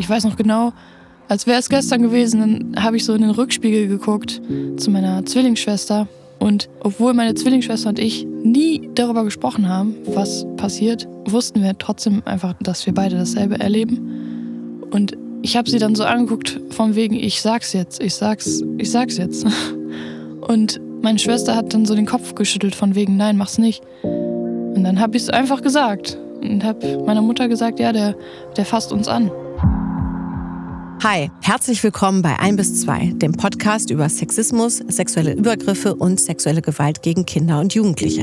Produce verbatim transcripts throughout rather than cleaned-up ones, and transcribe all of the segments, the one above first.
Ich weiß noch genau, als wäre es gestern gewesen, dann habe ich so in den Rückspiegel geguckt zu meiner Zwillingsschwester. Und obwohl meine Zwillingsschwester und ich nie darüber gesprochen haben, was passiert, wussten wir trotzdem einfach, dass wir beide dasselbe erleben. Und ich habe sie dann so angeguckt, von wegen, ich sag's jetzt, ich sag's, ich sag's jetzt. Und meine Schwester hat dann so den Kopf geschüttelt, von wegen, nein, mach's nicht. Und dann habe ich es einfach gesagt und habe meiner Mutter gesagt, ja, der, der fasst uns an. Hi, herzlich willkommen bei eins bis zwei, dem Podcast über Sexismus, sexuelle Übergriffe und sexuelle Gewalt gegen Kinder und Jugendliche.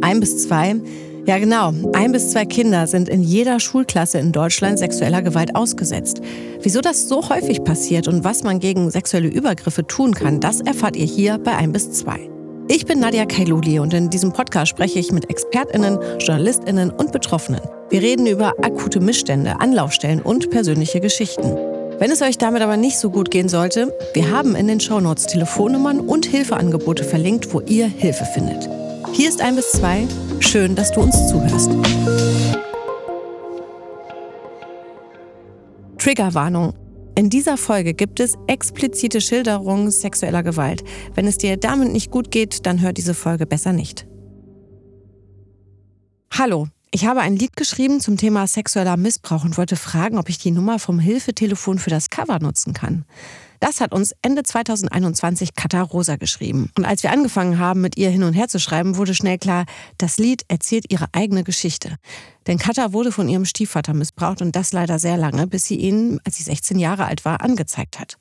eins bis zwei, ja genau, eins bis zwei Kinder sind in jeder Schulklasse in Deutschland sexueller Gewalt ausgesetzt. Wieso das so häufig passiert und was man gegen sexuelle Übergriffe tun kann, das erfahrt ihr hier bei eins bis zwei. Ich bin Nadja Kailuli und in diesem Podcast spreche ich mit ExpertInnen, JournalistInnen und Betroffenen. Wir reden über akute Missstände, Anlaufstellen und persönliche Geschichten. Wenn es euch damit aber nicht so gut gehen sollte, wir haben in den Shownotes Telefonnummern und Hilfeangebote verlinkt, wo ihr Hilfe findet. Hier ist eins bis zwei. Schön, dass du uns zuhörst. Triggerwarnung. In dieser Folge gibt es explizite Schilderungen sexueller Gewalt. Wenn es dir damit nicht gut geht, dann hör diese Folge besser nicht. Hallo. Ich habe ein Lied geschrieben zum Thema sexueller Missbrauch und wollte fragen, ob ich die Nummer vom Hilfetelefon für das Cover nutzen kann. Das hat uns Ende zweitausendeinundzwanzig Katha Rosa geschrieben. Und als wir angefangen haben, mit ihr hin und her zu schreiben, wurde schnell klar, das Lied erzählt ihre eigene Geschichte. Denn Katha wurde von ihrem Stiefvater missbraucht und das leider sehr lange, bis sie ihn, als sie sechzehn Jahre alt war, angezeigt hat.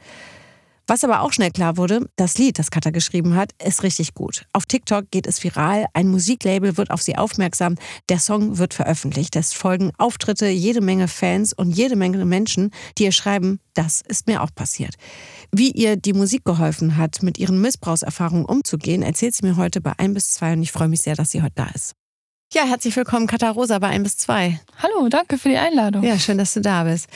Was aber auch schnell klar wurde, das Lied, das Katha geschrieben hat, ist richtig gut. Auf TikTok geht es viral, ein Musiklabel wird auf sie aufmerksam, der Song wird veröffentlicht, es folgen Auftritte, jede Menge Fans und jede Menge Menschen, die ihr schreiben, das ist mir auch passiert. Wie ihr die Musik geholfen hat, mit ihren Missbrauchserfahrungen umzugehen, erzählt sie mir heute bei eins bis zwei und ich freue mich sehr, dass sie heute da ist. Ja, herzlich willkommen, Katha Rosa bei eins bis zwei. Hallo, danke für die Einladung. Ja, schön, dass du da bist.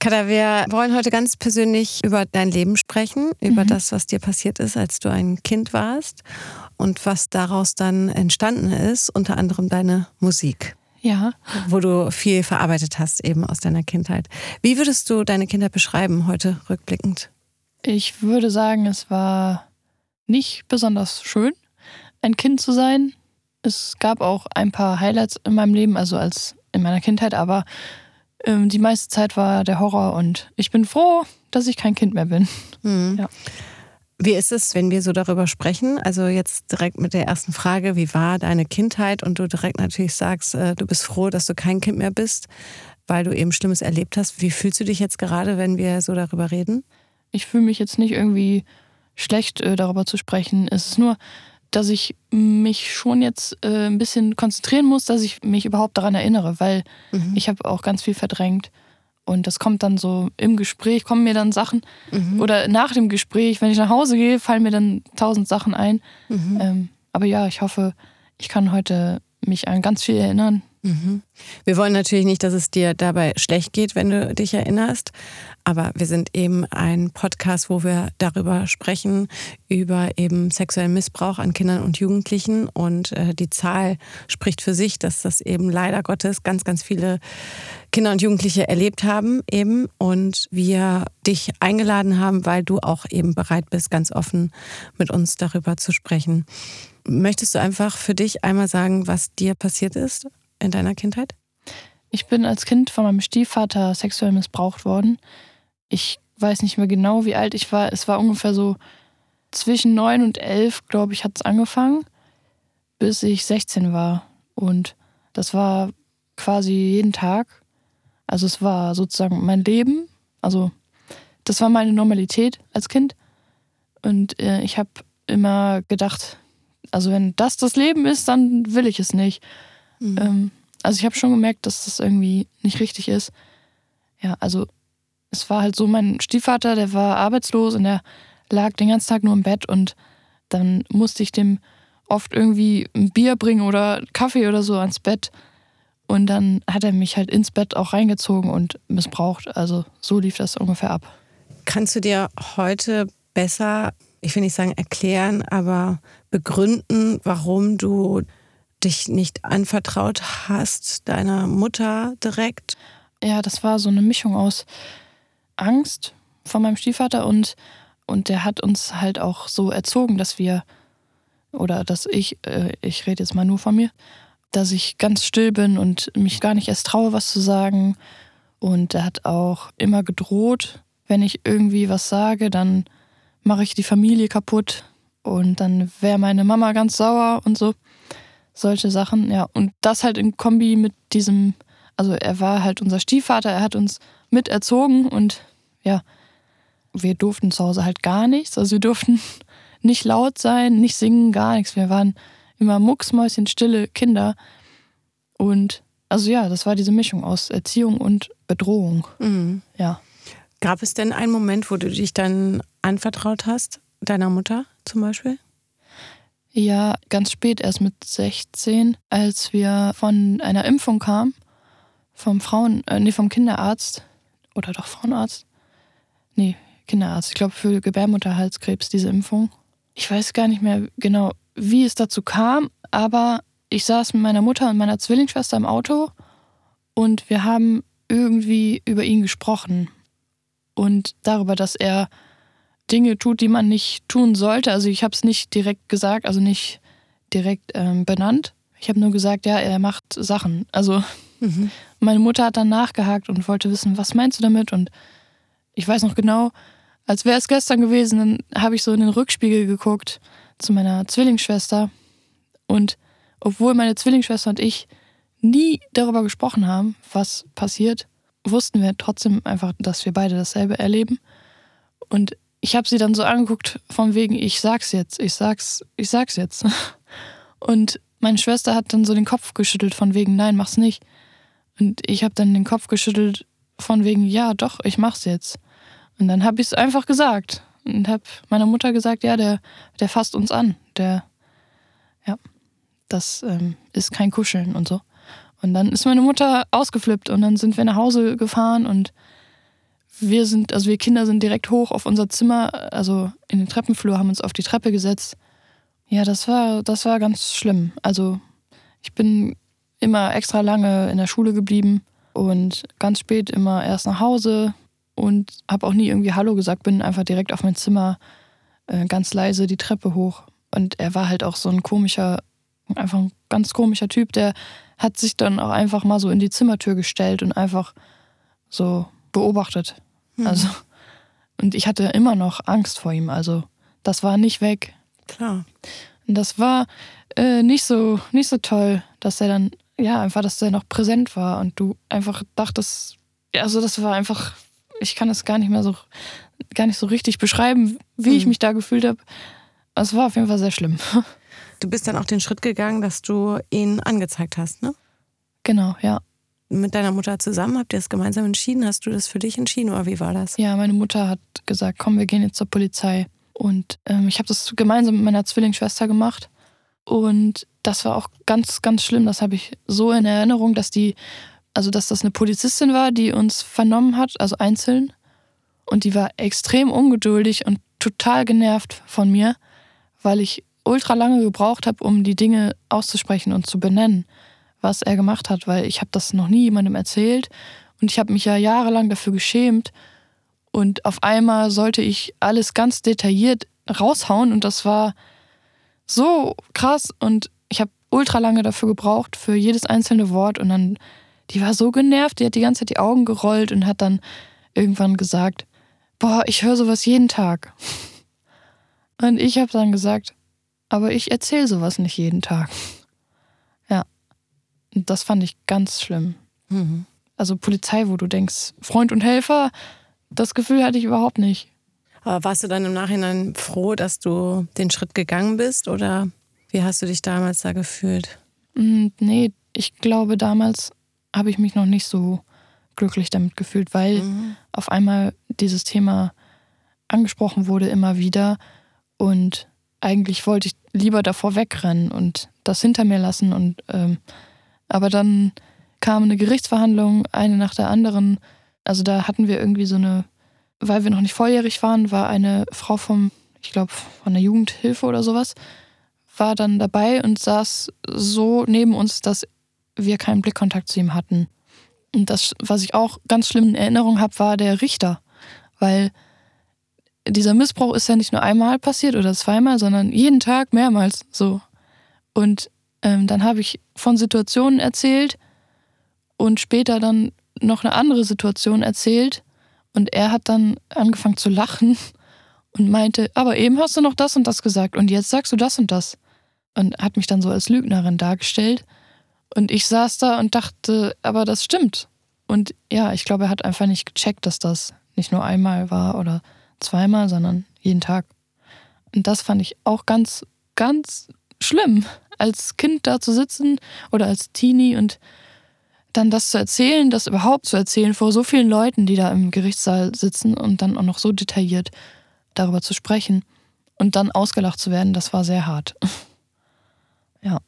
Katha, wir wollen heute ganz persönlich über dein Leben sprechen, über mhm. das, was dir passiert ist, als du ein Kind warst und was daraus dann entstanden ist, unter anderem deine Musik. Ja. Wo du viel verarbeitet hast eben aus deiner Kindheit. Wie würdest du deine Kindheit beschreiben heute rückblickend? Ich würde sagen, es war nicht besonders schön, ein Kind zu sein. Es gab auch ein paar Highlights in meinem Leben, also als in meiner Kindheit, aber ähm, die meiste Zeit war der Horror und ich bin froh, dass ich kein Kind mehr bin. Mhm. Ja. Wie ist es, wenn wir so darüber sprechen? Also jetzt direkt mit der ersten Frage, wie war deine Kindheit? Und du direkt natürlich sagst, äh, du bist froh, dass du kein Kind mehr bist, weil du eben Schlimmes erlebt hast. Wie fühlst du dich jetzt gerade, wenn wir so darüber reden? Ich fühle mich jetzt nicht irgendwie schlecht, äh, darüber zu sprechen. Es ist nur, dass ich mich schon jetzt äh, ein bisschen konzentrieren muss, dass ich mich überhaupt daran erinnere, weil mhm. ich habe auch ganz viel verdrängt. Und das kommt dann so im Gespräch, kommen mir dann Sachen. Mhm. Oder nach dem Gespräch, wenn ich nach Hause gehe, fallen mir dann tausend Sachen ein. Mhm. Ähm, aber ja, ich hoffe, ich kann heute mich an ganz viel erinnern. Mhm. Wir wollen natürlich nicht, dass es dir dabei schlecht geht, wenn du dich erinnerst, aber wir sind eben ein Podcast, wo wir darüber sprechen, über eben sexuellen Missbrauch an Kindern und Jugendlichen und äh, die Zahl spricht für sich, dass das eben leider Gottes ganz, ganz viele Kinder und Jugendliche erlebt haben eben und wir dich eingeladen haben, weil du auch eben bereit bist, ganz offen mit uns darüber zu sprechen. Möchtest du einfach für dich einmal sagen, was dir passiert ist? In deiner Kindheit? Ich bin als Kind von meinem Stiefvater sexuell missbraucht worden. Ich weiß nicht mehr genau, wie alt ich war. Es war ungefähr so zwischen neun und elf, glaube ich, hat es angefangen, bis ich sechzehn war. Und das war quasi jeden Tag. Also es war sozusagen mein Leben. Also das war meine Normalität als Kind. Und äh, ich habe immer gedacht, also wenn das das Leben ist, dann will ich es nicht. Also ich habe schon gemerkt, dass das irgendwie nicht richtig ist. Ja, also es war halt so, mein Stiefvater, der war arbeitslos und der lag den ganzen Tag nur im Bett und dann musste ich dem oft irgendwie ein Bier bringen oder Kaffee oder so ans Bett und dann hat er mich halt ins Bett auch reingezogen und missbraucht. Also so lief das ungefähr ab. Kannst du dir heute besser, ich will nicht sagen erklären, aber begründen, warum du dich nicht anvertraut hast, deiner Mutter direkt? Ja, das war so eine Mischung aus Angst vor meinem Stiefvater und, und der hat uns halt auch so erzogen, dass wir, oder dass ich, äh, ich rede jetzt mal nur von mir, dass ich ganz still bin und mich gar nicht erst traue, was zu sagen. Und er hat auch immer gedroht, wenn ich irgendwie was sage, dann mache ich die Familie kaputt und dann wäre meine Mama ganz sauer und so. Solche Sachen, ja. Und das halt in Kombi mit diesem, also er war halt unser Stiefvater, er hat uns mit erzogen und ja, wir durften zu Hause halt gar nichts. Also wir durften nicht laut sein, nicht singen, gar nichts. Wir waren immer mucksmäuschenstille Kinder. Und also ja, das war diese Mischung aus Erziehung und Bedrohung. Mhm. Ja. Gab es denn einen Moment, wo du dich dann anvertraut hast, deiner Mutter zum Beispiel? Ja, ganz spät, erst mit sechzehn, als wir von einer Impfung kamen, vom Frauen, äh, nee, vom Kinderarzt, oder doch Frauenarzt? Nee, Kinderarzt. Ich glaube, für Gebärmutterhalskrebs, diese Impfung. Ich weiß gar nicht mehr genau, wie es dazu kam, aber ich saß mit meiner Mutter und meiner Zwillingsschwester im Auto und wir haben irgendwie über ihn gesprochen. Und darüber, dass er Dinge tut, die man nicht tun sollte. Also ich habe es nicht direkt gesagt, also nicht direkt ähm, benannt. Ich habe nur gesagt, ja, er macht Sachen. Also mhm. Meine Mutter hat dann nachgehakt und wollte wissen, was meinst du damit? Und ich weiß noch genau, als wäre es gestern gewesen, dann habe ich so in den Rückspiegel geguckt zu meiner Zwillingsschwester. Und obwohl meine Zwillingsschwester und ich nie darüber gesprochen haben, was passiert, wussten wir trotzdem einfach, dass wir beide dasselbe erleben. Und ich habe sie dann so angeguckt, von wegen, ich sag's jetzt, ich sag's, ich sag's jetzt. Und meine Schwester hat dann so den Kopf geschüttelt, von wegen, nein, mach's nicht. Und ich habe dann den Kopf geschüttelt, von wegen, ja, doch, ich mach's jetzt. Und dann habe ich es einfach gesagt. Und habe meiner Mutter gesagt, ja, der, der fasst uns an. Der, ja, das ähm, ist kein Kuscheln und so. Und dann ist meine Mutter ausgeflippt und dann sind wir nach Hause gefahren und wir sind, also wir Kinder sind direkt hoch auf unser Zimmer, also in den Treppenflur, haben uns auf die Treppe gesetzt. Ja, das war, das war ganz schlimm. Also ich bin immer extra lange in der Schule geblieben und ganz spät immer erst nach Hause und habe auch nie irgendwie Hallo gesagt, bin einfach direkt auf mein Zimmer äh, ganz leise die Treppe hoch. Und er war halt auch so ein komischer, einfach ein ganz komischer Typ, der hat sich dann auch einfach mal so in die Zimmertür gestellt und einfach so beobachtet. Also, und ich hatte immer noch Angst vor ihm. Also, das war nicht weg. Klar. Und das war äh, nicht so, nicht so toll, dass er dann, ja, einfach, dass er noch präsent war und du einfach dachtest, also, das war einfach, ich kann das gar nicht mehr so, gar nicht so richtig beschreiben, wie mhm. ich mich da gefühlt habe. Es war auf jeden Fall sehr schlimm. Du bist dann auch den Schritt gegangen, dass du ihn angezeigt hast, ne? Genau, ja. Mit deiner Mutter zusammen? Habt ihr das gemeinsam entschieden? Hast du das für dich entschieden oder wie war das? Ja, meine Mutter hat gesagt, komm, wir gehen jetzt zur Polizei. Und ähm, ich habe das gemeinsam mit meiner Zwillingsschwester gemacht. Und das war auch ganz, ganz schlimm. Das habe ich so in Erinnerung, dass die, also dass das eine Polizistin war, die uns vernommen hat, also einzeln. Und die war extrem ungeduldig und total genervt von mir, weil ich ultra lange gebraucht habe, um die Dinge auszusprechen und zu benennen, was er gemacht hat, weil ich habe das noch nie jemandem erzählt und ich habe mich ja jahrelang dafür geschämt und auf einmal sollte ich alles ganz detailliert raushauen und das war so krass und ich habe ultra lange dafür gebraucht, für jedes einzelne Wort und dann, die war so genervt, die hat die ganze Zeit die Augen gerollt und hat dann irgendwann gesagt, boah, ich höre sowas jeden Tag. Und ich habe dann gesagt, aber ich erzähle sowas nicht jeden Tag. Das fand ich ganz schlimm. Mhm. Also Polizei, wo du denkst, Freund und Helfer, das Gefühl hatte ich überhaupt nicht. Aber warst du dann im Nachhinein froh, dass du den Schritt gegangen bist? Oder wie hast du dich damals da gefühlt? Nee, ich glaube, damals habe ich mich noch nicht so glücklich damit gefühlt, weil mhm. auf einmal dieses Thema angesprochen wurde immer wieder. Und eigentlich wollte ich lieber davor wegrennen und das hinter mir lassen und ähm, aber dann kam eine Gerichtsverhandlung, eine nach der anderen. Also da hatten wir irgendwie so eine, weil wir noch nicht volljährig waren, war eine Frau vom, ich glaube, von der Jugendhilfe oder sowas, war dann dabei und saß so neben uns, dass wir keinen Blickkontakt zu ihm hatten. Und das, was ich auch ganz schlimm in Erinnerung habe, war der Richter. weil dieser Missbrauch ist ja nicht nur einmal passiert oder zweimal, sondern jeden Tag mehrmals so. Und ähm, dann habe ich von Situationen erzählt und später dann noch eine andere Situation erzählt und er hat dann angefangen zu lachen und meinte, aber eben hast du noch das und das gesagt und jetzt sagst du das und das. Und hat mich dann so als Lügnerin dargestellt und ich saß da und dachte, aber das stimmt. Und ja, ich glaube, er hat einfach nicht gecheckt, dass das nicht nur einmal war oder zweimal, sondern jeden Tag. Und das fand ich auch ganz, ganz schlimm, als Kind da zu sitzen oder als Teenie und dann das zu erzählen, das überhaupt zu erzählen vor so vielen Leuten, die da im Gerichtssaal sitzen und dann auch noch so detailliert darüber zu sprechen und dann ausgelacht zu werden, das war sehr hart. Ja,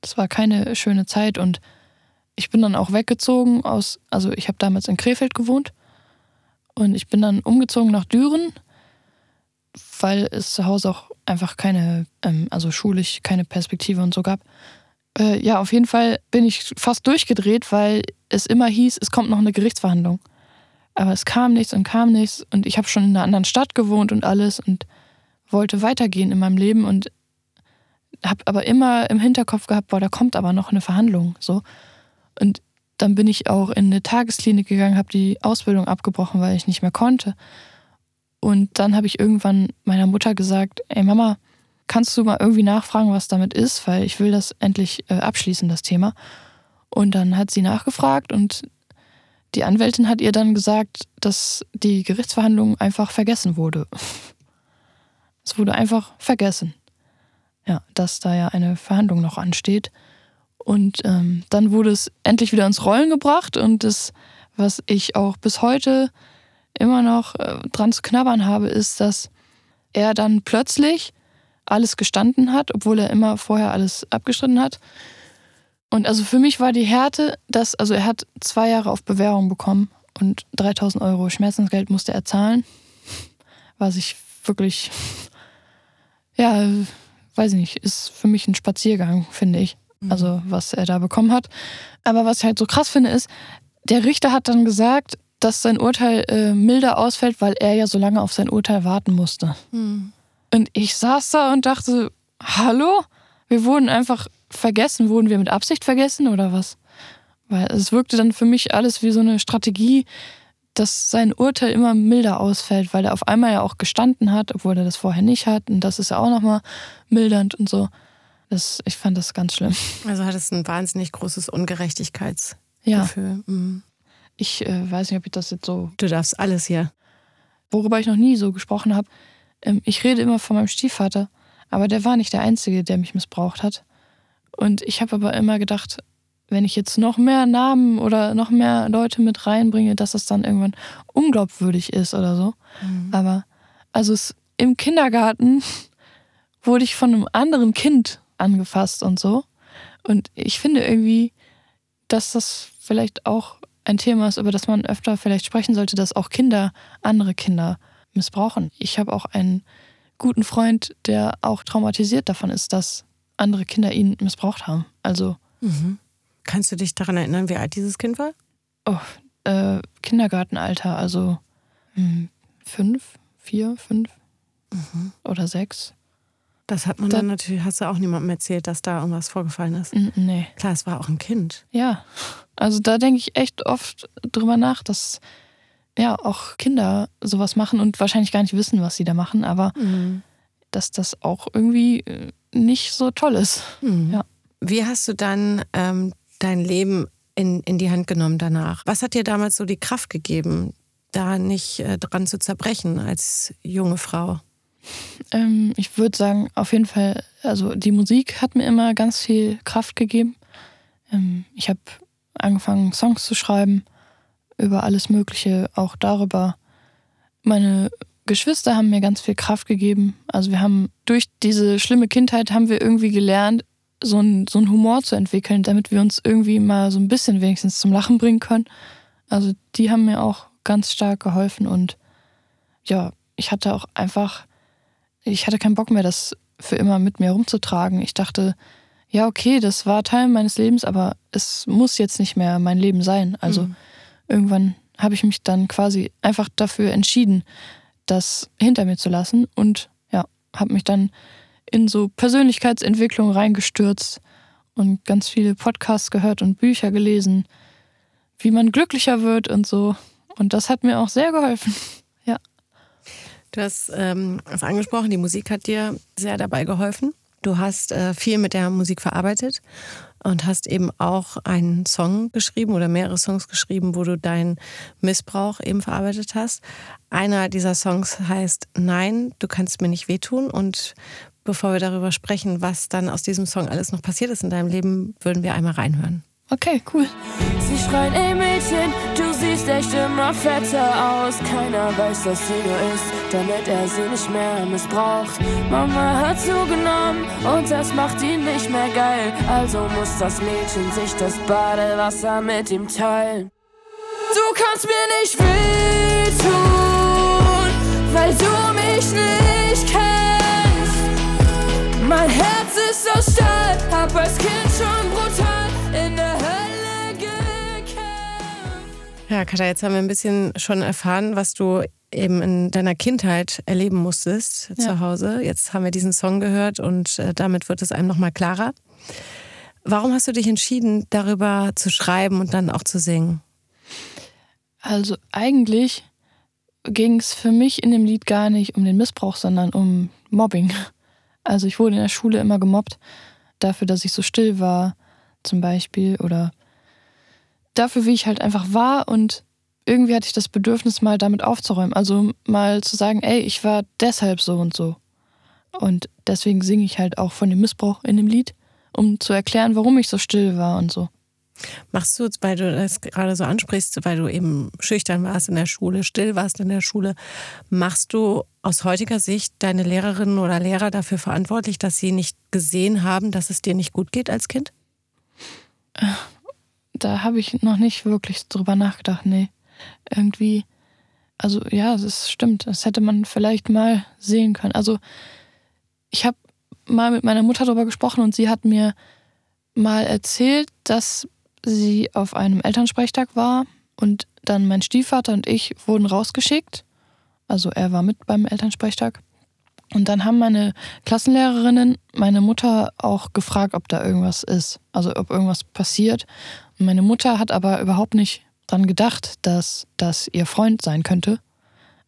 das war keine schöne Zeit und ich bin dann auch weggezogen aus, also ich habe damals in Krefeld gewohnt und ich bin dann umgezogen nach Düren, weil es zu Hause auch einfach keine, ähm, also schulisch keine Perspektive und so gab. Äh, ja, auf jeden Fall bin ich fast durchgedreht, weil es immer hieß, es kommt noch eine Gerichtsverhandlung. Aber es kam nichts und kam nichts und ich habe schon in einer anderen Stadt gewohnt und alles und wollte weitergehen in meinem Leben und habe aber immer im Hinterkopf gehabt, boah, da kommt aber noch eine Verhandlung, so. Und dann bin ich auch in eine Tagesklinik gegangen, habe die Ausbildung abgebrochen, weil ich nicht mehr konnte. Und dann habe ich irgendwann meiner Mutter gesagt, ey Mama, kannst du mal irgendwie nachfragen, was damit ist? Weil ich will das endlich äh, abschließen, das Thema. Und dann hat sie nachgefragt und die Anwältin hat ihr dann gesagt, dass die Gerichtsverhandlung einfach vergessen wurde. Es wurde einfach vergessen. Ja, dass da ja eine Verhandlung noch ansteht. Und ähm, dann wurde es endlich wieder ins Rollen gebracht und das, was ich auch bis heute immer noch äh, dran zu knabbern habe, ist, dass er dann plötzlich alles gestanden hat, obwohl er immer vorher alles abgestritten hat. Und also für mich war die Härte, dass, also er hat zwei Jahre auf Bewährung bekommen und dreitausend Euro Schmerzensgeld musste er zahlen, was ich wirklich, ja, weiß ich nicht, ist für mich ein Spaziergang, finde ich. Also was er da bekommen hat. Aber was ich halt so krass finde ist, der Richter hat dann gesagt, dass sein Urteil äh, milder ausfällt, weil er ja so lange auf sein Urteil warten musste. Mhm. Und ich saß da und dachte, hallo? Wir wurden einfach vergessen. Wurden wir mit Absicht vergessen oder was? Weil es wirkte dann für mich alles wie so eine Strategie, dass sein Urteil immer milder ausfällt, weil er auf einmal ja auch gestanden hat, obwohl er das vorher nicht hat. Und das ist ja auch nochmal mildernd und so. Das, ich fand das ganz schlimm. Also hattest du ein wahnsinnig großes Ungerechtigkeitsgefühl. Ja. Mhm. Ich äh, weiß nicht, ob ich das jetzt so... Du darfst alles hier. Worüber ich noch nie so gesprochen habe. Ähm, ich rede immer von meinem Stiefvater, aber der war nicht der Einzige, der mich missbraucht hat. Und ich habe aber immer gedacht, wenn ich jetzt noch mehr Namen oder noch mehr Leute mit reinbringe, dass das dann irgendwann unglaubwürdig ist oder so. Mhm. Aber also es, im Kindergarten wurde ich von einem anderen Kind angefasst und so. Und ich finde irgendwie, dass das vielleicht auch ein Thema ist, über das man öfter vielleicht sprechen sollte, dass auch Kinder andere Kinder missbrauchen. Ich habe auch einen guten Freund, der auch traumatisiert davon ist, dass andere Kinder ihn missbraucht haben. Also mhm. Kannst du dich daran erinnern, wie alt dieses Kind war? Oh, äh, Kindergartenalter, also mh, fünf, vier, fünf mhm. oder sechs. Das hat man dann, dann natürlich, hast du auch niemandem erzählt, dass da irgendwas vorgefallen ist. Nee. Klar, es war auch ein Kind. Ja, also da denke ich echt oft drüber nach, dass ja auch Kinder sowas machen und wahrscheinlich gar nicht wissen, was sie da machen, aber mhm. dass das auch irgendwie nicht so toll ist. Mhm. Ja. Wie hast du dann ähm, dein Leben in, in die Hand genommen danach? Was hat dir damals so die Kraft gegeben, da nicht äh, dran zu zerbrechen als junge Frau? Ich würde sagen, auf jeden Fall, also die Musik hat mir immer ganz viel Kraft gegeben. Ich habe angefangen, Songs zu schreiben, über alles Mögliche, auch darüber. Meine Geschwister haben mir ganz viel Kraft gegeben. Also wir haben durch diese schlimme Kindheit haben wir irgendwie gelernt, so einen, so einen Humor zu entwickeln, damit wir uns irgendwie mal so ein bisschen wenigstens zum Lachen bringen können. Also die haben mir auch ganz stark geholfen und ja, ich hatte auch einfach... Ich hatte keinen Bock mehr, das für immer mit mir rumzutragen. Ich dachte, ja okay, das war Teil meines Lebens, aber es muss jetzt nicht mehr mein Leben sein. Also mhm. irgendwann habe ich mich dann quasi einfach dafür entschieden, das hinter mir zu lassen und ja, habe mich dann in so Persönlichkeitsentwicklung reingestürzt und ganz viele Podcasts gehört und Bücher gelesen, wie man glücklicher wird und so. Und das hat mir auch sehr geholfen. Ja. Du hast ähm, es angesprochen, die Musik hat dir sehr dabei geholfen. Du hast äh, viel mit der Musik verarbeitet und hast eben auch einen Song geschrieben oder mehrere Songs geschrieben, wo du deinen Missbrauch eben verarbeitet hast. Einer dieser Songs heißt Nein, du kannst mir nicht wehtun. Und bevor wir darüber sprechen, was dann aus diesem Song alles noch passiert ist in deinem Leben, würden wir einmal reinhören. Okay, cool. Sie schreien, ey Mädchen, du siehst echt immer fetter aus. Keiner weiß, dass sie nur ist, damit er sie nicht mehr missbraucht. Mama hat zugenommen und das macht ihn nicht mehr geil. Also muss das Mädchen sich das Badewasser mit ihm teilen. Du kannst mir nicht wehtun, weil du mich nicht kennst. Mein Herz ist aus Stahl, hab als Kind schon brutal in der Hölle gekämpft. Ja, Katha, jetzt haben wir ein bisschen schon erfahren, was du eben in deiner Kindheit erleben musstest, ja, zu Hause. Jetzt haben wir diesen Song gehört und äh, damit wird es einem nochmal klarer. Warum hast du dich entschieden, darüber zu schreiben und dann auch zu singen? Also eigentlich ging es für mich in dem Lied gar nicht um den Missbrauch, sondern um Mobbing. Also ich wurde in der Schule immer gemobbt, dafür, dass ich so still war, zum Beispiel, oder dafür, wie ich halt einfach war, und irgendwie hatte ich das Bedürfnis, mal damit aufzuräumen, also mal zu sagen, ey, ich war deshalb so und so, und deswegen singe ich halt auch von dem Missbrauch in dem Lied, um zu erklären, warum ich so still war und so. Machst du, weil du das gerade so ansprichst, weil du eben schüchtern warst in der Schule, still warst in der Schule, machst du aus heutiger Sicht deine Lehrerinnen oder Lehrer dafür verantwortlich, dass sie nicht gesehen haben, dass es dir nicht gut geht als Kind? Da habe ich noch nicht wirklich drüber nachgedacht, nee. Irgendwie, also ja, das stimmt, das hätte man vielleicht mal sehen können. Also ich habe mal mit meiner Mutter darüber gesprochen und sie hat mir mal erzählt, dass sie auf einem Elternsprechtag war und dann mein Stiefvater und ich wurden rausgeschickt. Also er war mit beim Elternsprechtag. Und dann haben meine Klassenlehrerinnen meine Mutter auch gefragt, ob da irgendwas ist, also ob irgendwas passiert. Und meine Mutter hat aber überhaupt nicht dran gedacht, dass das ihr Freund sein könnte,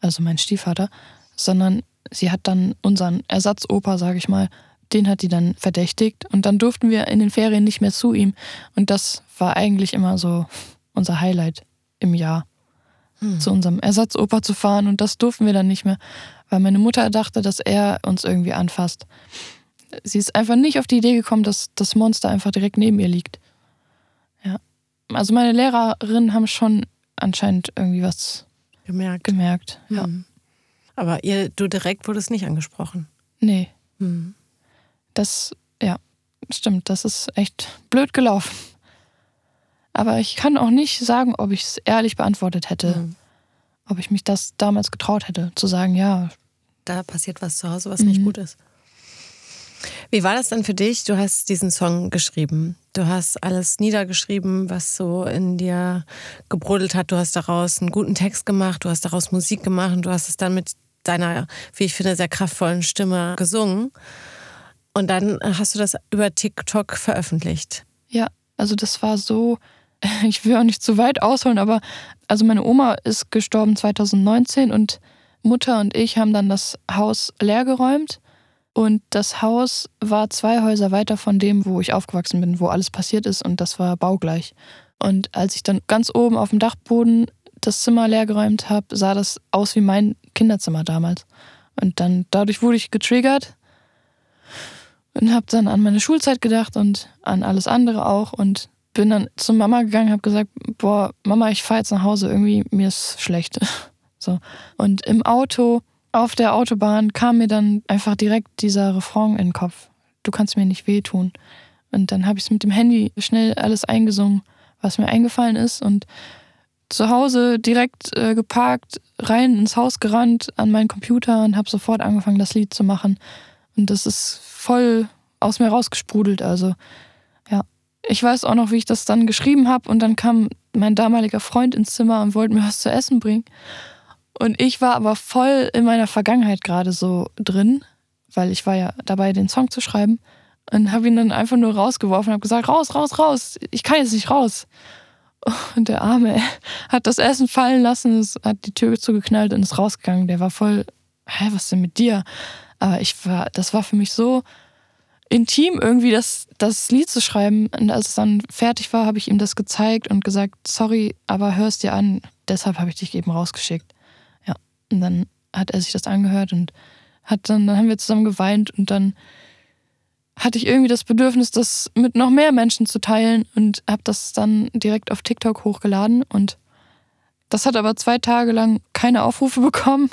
also mein Stiefvater, sondern sie hat dann unseren Ersatzopa, sage ich mal, den hat die dann verdächtigt. Und dann durften wir in den Ferien nicht mehr zu ihm. Und das war eigentlich immer so unser Highlight im Jahr, hm. zu unserem Ersatzopa zu fahren. Und das durften wir dann nicht mehr, weil meine Mutter dachte, dass er uns irgendwie anfasst. Sie ist einfach nicht auf die Idee gekommen, dass das Monster einfach direkt neben ihr liegt. Ja. Also meine Lehrerinnen haben schon anscheinend irgendwie was gemerkt. gemerkt ja. hm. Aber ihr, du direkt wurdest nicht angesprochen? Nee. Hm. Das, ja, stimmt, das ist echt blöd gelaufen. Aber ich kann auch nicht sagen, ob ich es ehrlich beantwortet hätte. Hm. Ob ich mich das damals getraut hätte, zu sagen, ja. Da passiert was zu Hause, was mhm. nicht gut ist. Wie war das dann für dich? Du hast diesen Song geschrieben. Du hast alles niedergeschrieben, was so in dir gebrodelt hat. Du hast daraus einen guten Text gemacht, du hast daraus Musik gemacht und du hast es dann mit deiner, wie ich finde, sehr kraftvollen Stimme gesungen. Und dann hast du das über TikTok veröffentlicht. Ja, also das war so... Ich will auch nicht zu weit ausholen, aber also meine Oma ist gestorben zwanzig neunzehn und Mutter und ich haben dann das Haus leergeräumt. Und das Haus war zwei Häuser weiter von dem, wo ich aufgewachsen bin, wo alles passiert ist, und das war baugleich. Und als ich dann ganz oben auf dem Dachboden das Zimmer leergeräumt habe, sah das aus wie mein Kinderzimmer damals. Und dann dadurch wurde ich getriggert und habe dann an meine Schulzeit gedacht und an alles andere auch, und bin dann zu Mama gegangen, habe gesagt, boah, Mama, ich fahre jetzt nach Hause, irgendwie mir ist schlecht. So. Und im Auto, auf der Autobahn, kam mir dann einfach direkt dieser Refrain in den Kopf. Du kannst mir nicht wehtun. Und dann habe ich es mit dem Handy schnell alles eingesungen, was mir eingefallen ist. Und zu Hause direkt äh, geparkt, rein ins Haus gerannt, an meinen Computer, und habe sofort angefangen, das Lied zu machen. Und das ist voll aus mir rausgesprudelt, also... ich weiß auch noch, wie ich das dann geschrieben habe, und dann kam mein damaliger Freund ins Zimmer und wollte mir was zu essen bringen. Und ich war aber voll in meiner Vergangenheit gerade so drin, weil ich war ja dabei, den Song zu schreiben, und habe ihn dann einfach nur rausgeworfen und habe gesagt, raus, raus, raus, ich kann jetzt nicht raus. Und der Arme hat das Essen fallen lassen, hat die Tür zugeknallt und ist rausgegangen. Der war voll, hä, was denn mit dir? Aber ich war, das war für mich so intim irgendwie, das, das Lied zu schreiben. Und als es dann fertig war, habe ich ihm das gezeigt und gesagt, sorry, aber hör's dir an. Deshalb habe ich dich eben rausgeschickt. Ja, und dann hat er sich das angehört und hat dann, dann haben wir zusammen geweint, und dann hatte ich irgendwie das Bedürfnis, das mit noch mehr Menschen zu teilen, und habe das dann direkt auf TikTok hochgeladen, und das hat aber zwei Tage lang keine Aufrufe bekommen,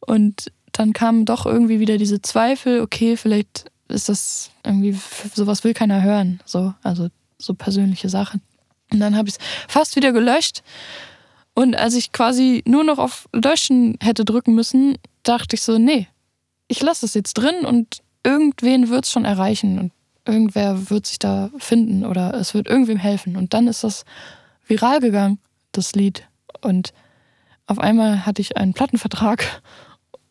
und dann kamen doch irgendwie wieder diese Zweifel, okay, vielleicht ist das irgendwie, sowas will keiner hören, so, also so persönliche Sachen. Und dann habe ich es fast wieder gelöscht, und als ich quasi nur noch auf Löschen hätte drücken müssen, dachte ich so, nee, ich lasse es jetzt drin, und irgendwen wird es schon erreichen und irgendwer wird sich da finden oder es wird irgendwem helfen. Und dann ist das viral gegangen, das Lied. Und auf einmal hatte ich einen Plattenvertrag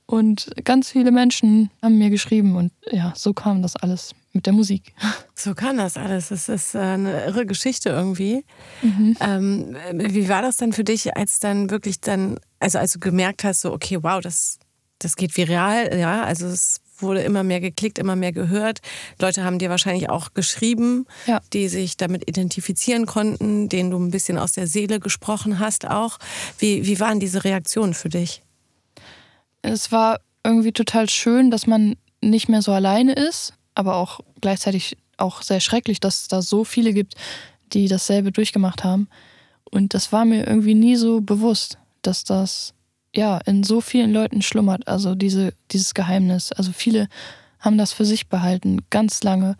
und ganz viele Menschen haben mir geschrieben, und ja, so kam das alles mit der Musik. So kam das alles. Das ist eine irre Geschichte irgendwie. Mhm. Ähm, wie war das dann für dich, als dann wirklich dann, also als du gemerkt hast, so okay, wow, das, das geht viral, ja, also es wurde immer mehr geklickt, immer mehr gehört. Leute haben dir wahrscheinlich auch geschrieben, ja, die sich damit identifizieren konnten, denen du ein bisschen aus der Seele gesprochen hast auch. Wie, wie waren diese Reaktionen für dich? Es war irgendwie total schön, dass man nicht mehr so alleine ist, aber auch gleichzeitig auch sehr schrecklich, dass es da so viele gibt, die dasselbe durchgemacht haben. Und das war mir irgendwie nie so bewusst, dass das ja in so vielen Leuten schlummert, also diese, dieses Geheimnis. Also viele haben das für sich behalten, ganz lange.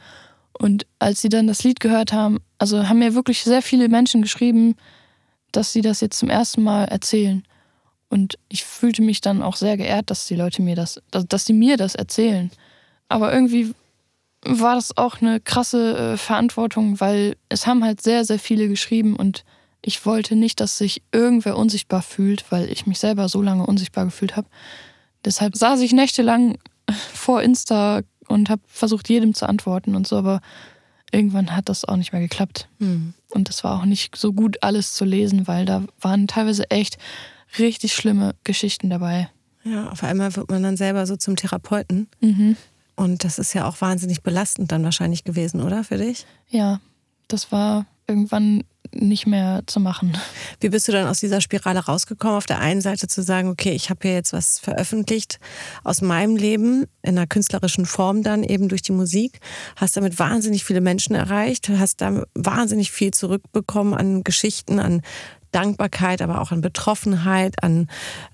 Und als sie dann das Lied gehört haben, also haben mir wirklich sehr viele Menschen geschrieben, dass sie das jetzt zum ersten Mal erzählen. Und ich fühlte mich dann auch sehr geehrt, dass die Leute mir das, dass sie mir das erzählen. Aber irgendwie war das auch eine krasse äh, Verantwortung, weil es haben halt sehr, sehr viele geschrieben, und ich wollte nicht, dass sich irgendwer unsichtbar fühlt, weil ich mich selber so lange unsichtbar gefühlt habe. Deshalb saß ich nächtelang vor Insta und habe versucht, jedem zu antworten und so, aber irgendwann hat das auch nicht mehr geklappt. Mhm. Und das war auch nicht so gut, alles zu lesen, weil da waren teilweise echt richtig schlimme Geschichten dabei. Ja, auf einmal wird man dann selber so zum Therapeuten. Mhm. Und das ist ja auch wahnsinnig belastend dann wahrscheinlich gewesen, oder, für dich? Ja, das war irgendwann nicht mehr zu machen. Wie bist du dann aus dieser Spirale rausgekommen? Auf der einen Seite zu sagen, okay, ich habe hier jetzt was veröffentlicht aus meinem Leben, in einer künstlerischen Form dann eben durch die Musik, hast damit wahnsinnig viele Menschen erreicht, hast da wahnsinnig viel zurückbekommen an Geschichten, an Dankbarkeit, aber auch an Betroffenheit, an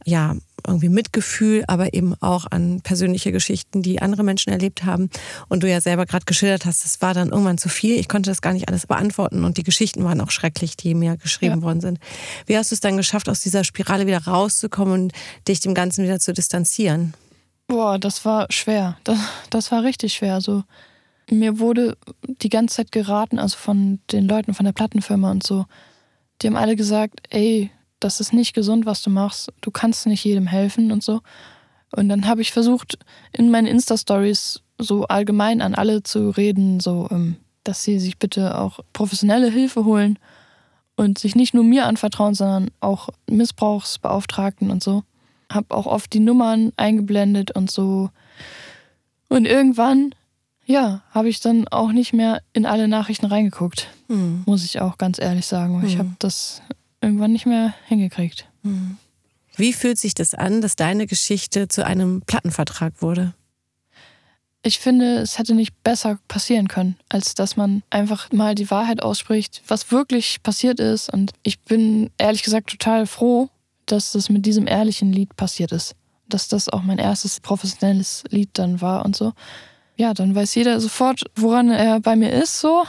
ja, irgendwie Mitgefühl, aber eben auch an persönliche Geschichten, die andere Menschen erlebt haben. Und du ja selber gerade geschildert hast, das war dann irgendwann zu viel. Ich konnte das gar nicht alles beantworten, und die Geschichten waren auch schrecklich, die mir geschrieben ja. worden sind. Wie hast du es dann geschafft, aus dieser Spirale wieder rauszukommen und dich dem Ganzen wieder zu distanzieren? Boah, das war schwer. Das, das war richtig schwer. Also, mir wurde die ganze Zeit geraten, also von den Leuten von der Plattenfirma und so, die haben alle gesagt, ey, das ist nicht gesund, was du machst. Du kannst nicht jedem helfen und so. Und dann habe ich versucht, in meinen Insta-Stories so allgemein an alle zu reden, so, dass sie sich bitte auch professionelle Hilfe holen und sich nicht nur mir anvertrauen, sondern auch Missbrauchsbeauftragten und so. Habe auch oft die Nummern eingeblendet und so. Und irgendwann, ja, habe ich dann auch nicht mehr in alle Nachrichten reingeguckt. Hm. Muss ich auch ganz ehrlich sagen. Ich hm. habe das irgendwann nicht mehr hingekriegt. Wie fühlt sich das an, dass deine Geschichte zu einem Plattenvertrag wurde? Ich finde, es hätte nicht besser passieren können, als dass man einfach mal die Wahrheit ausspricht, was wirklich passiert ist. Und ich bin ehrlich gesagt total froh, dass das mit diesem ehrlichen Lied passiert ist. Dass das auch mein erstes professionelles Lied dann war und so. Ja, dann weiß jeder sofort, woran er bei mir ist, so.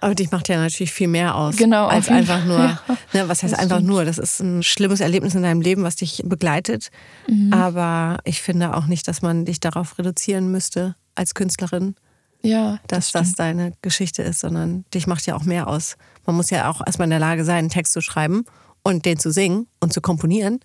Aber dich macht ja natürlich viel mehr aus, genau, als einfach nur, ja. ne, was heißt das einfach stimmt. nur, das ist ein schlimmes Erlebnis in deinem Leben, was dich begleitet, mhm. aber ich finde auch nicht, dass man dich darauf reduzieren müsste als Künstlerin. ja, dass das, das deine Geschichte ist, sondern dich macht ja auch mehr aus. Man muss ja auch erstmal in der Lage sein, einen Text zu schreiben und den zu singen und zu komponieren,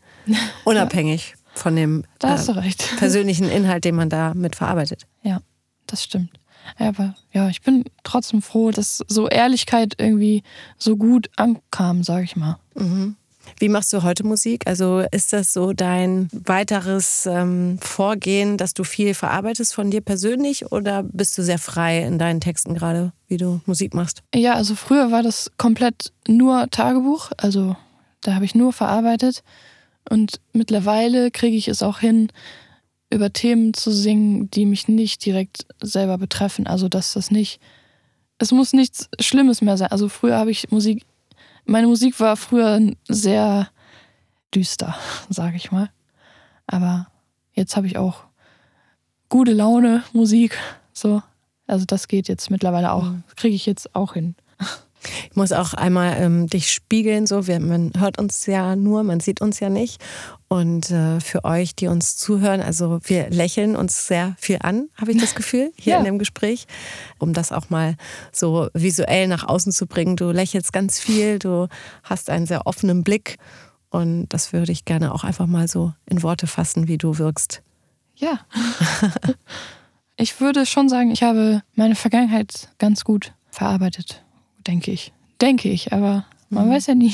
unabhängig ja. von dem äh, persönlichen Inhalt, den man da mit verarbeitet. Ja, das stimmt. Aber ja, ich bin trotzdem froh, dass so Ehrlichkeit irgendwie so gut ankam, sag ich mal. Mhm. Wie machst du heute Musik? Also ist das so dein weiteres ähm, Vorgehen, dass du viel verarbeitest von dir persönlich, oder bist du sehr frei in deinen Texten gerade, wie du Musik machst? Ja, also früher war das komplett nur Tagebuch, also da habe ich nur verarbeitet, und mittlerweile kriege ich es auch hin, über Themen zu singen, die mich nicht direkt selber betreffen, also dass das nicht, es muss nichts Schlimmes mehr sein. Also früher habe ich Musik Meine Musik war früher sehr düster, sage ich mal. Aber jetzt habe ich auch gute Laune Musik. So. Also das geht jetzt mittlerweile auch. Das kriege ich jetzt auch hin. Ich muss auch einmal ähm, dich spiegeln. So. Wir, man hört uns ja nur, man sieht uns ja nicht. Und äh, für euch, die uns zuhören, also wir lächeln uns sehr viel an, habe ich das Gefühl, hier ja. in dem Gespräch. Um das auch mal so visuell nach außen zu bringen. Du lächelst ganz viel, du hast einen sehr offenen Blick. Und das würde ich gerne auch einfach mal so in Worte fassen, wie du wirkst. Ja. Ich würde schon sagen, ich habe meine Vergangenheit ganz gut verarbeitet. Denke ich. Denke ich, aber man mhm. weiß ja nie.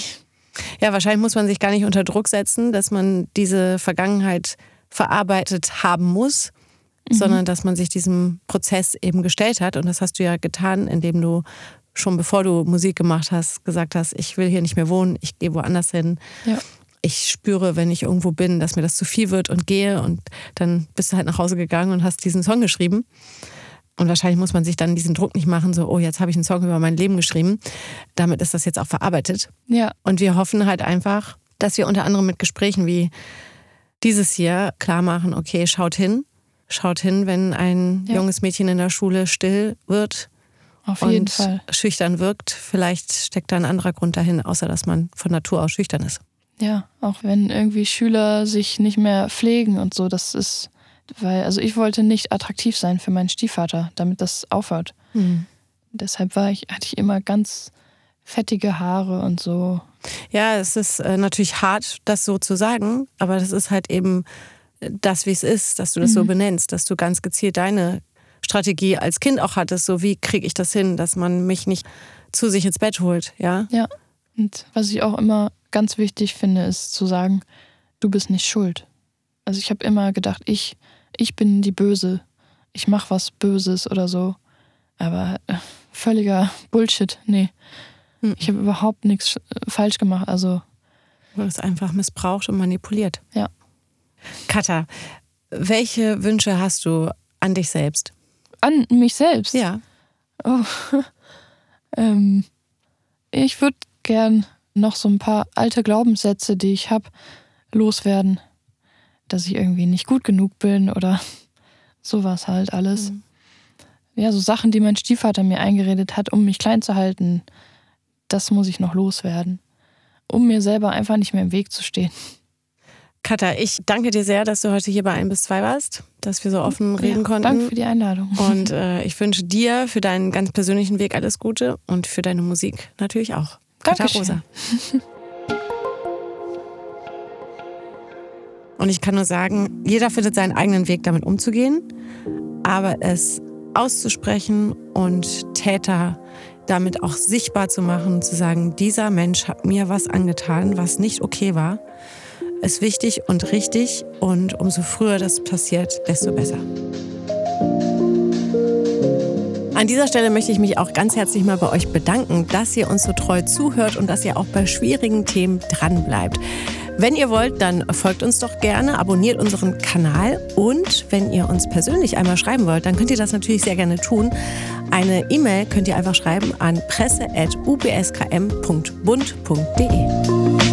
Ja, wahrscheinlich muss man sich gar nicht unter Druck setzen, dass man diese Vergangenheit verarbeitet haben muss, mhm. sondern dass man sich diesem Prozess eben gestellt hat. Und das hast du ja getan, indem du schon bevor du Musik gemacht hast, gesagt hast, ich will hier nicht mehr wohnen, ich gehe woanders hin. Ja. Ich spüre, wenn ich irgendwo bin, dass mir das zu viel wird und gehe. Und dann bist du halt nach Hause gegangen und hast diesen Song geschrieben. Und wahrscheinlich muss man sich dann diesen Druck nicht machen, so, oh, jetzt habe ich einen Song über mein Leben geschrieben. Damit ist das jetzt auch verarbeitet. Ja. Und wir hoffen halt einfach, dass wir unter anderem mit Gesprächen wie dieses hier klar machen, okay, schaut hin. Schaut hin, wenn ein ja. junges Mädchen in der Schule still wird Auf und jeden Fall. schüchtern wirkt. Vielleicht steckt da ein anderer Grund dahin, außer dass man von Natur aus schüchtern ist. Ja, auch wenn irgendwie Schüler sich nicht mehr pflegen und so, das ist... Weil, also ich wollte nicht attraktiv sein für meinen Stiefvater, damit das aufhört. Mhm. Deshalb war ich, hatte ich immer ganz fettige Haare und so. Ja, es ist äh, natürlich hart, das so zu sagen, aber das ist halt eben das, wie es ist, dass du das mhm. so benennst, dass du ganz gezielt deine Strategie als Kind auch hattest, so wie kriege ich das hin, dass man mich nicht zu sich ins Bett holt, ja? Ja, und was ich auch immer ganz wichtig finde, ist zu sagen, du bist nicht schuld. Also ich habe immer gedacht, ich... Ich bin die Böse. Ich mache was Böses oder so. Aber äh, völliger Bullshit. Nee. Hm. Ich habe überhaupt nichts falsch gemacht. Also du wirst einfach missbraucht und manipuliert. Ja. Katha, welche Wünsche hast du an dich selbst? An mich selbst? Ja. Oh. ähm, ich würde gern noch so ein paar alte Glaubenssätze, die ich habe, loswerden. Dass ich irgendwie nicht gut genug bin oder sowas halt alles. Mhm. Ja, so Sachen, die mein Stiefvater mir eingeredet hat, um mich klein zu halten, das muss ich noch loswerden. Um mir selber einfach nicht mehr im Weg zu stehen. Katha, ich danke dir sehr, dass du heute hier bei eins bis zwei warst, dass wir so offen reden ja, konnten. Danke für die Einladung. Und äh, ich wünsche dir für deinen ganz persönlichen Weg alles Gute und für deine Musik natürlich auch. Katha Rosa. Und ich kann nur sagen, jeder findet seinen eigenen Weg, damit umzugehen. Aber es auszusprechen und Täter damit auch sichtbar zu machen, zu sagen, dieser Mensch hat mir was angetan, was nicht okay war, ist wichtig und richtig. Und umso früher das passiert, desto besser. An dieser Stelle möchte ich mich auch ganz herzlich mal bei euch bedanken, dass ihr uns so treu zuhört und dass ihr auch bei schwierigen Themen dranbleibt. Wenn ihr wollt, dann folgt uns doch gerne, abonniert unseren Kanal, und wenn ihr uns persönlich einmal schreiben wollt, dann könnt ihr das natürlich sehr gerne tun. Eine E-Mail könnt ihr einfach schreiben an presse at u b s k m punkt bund punkt d e.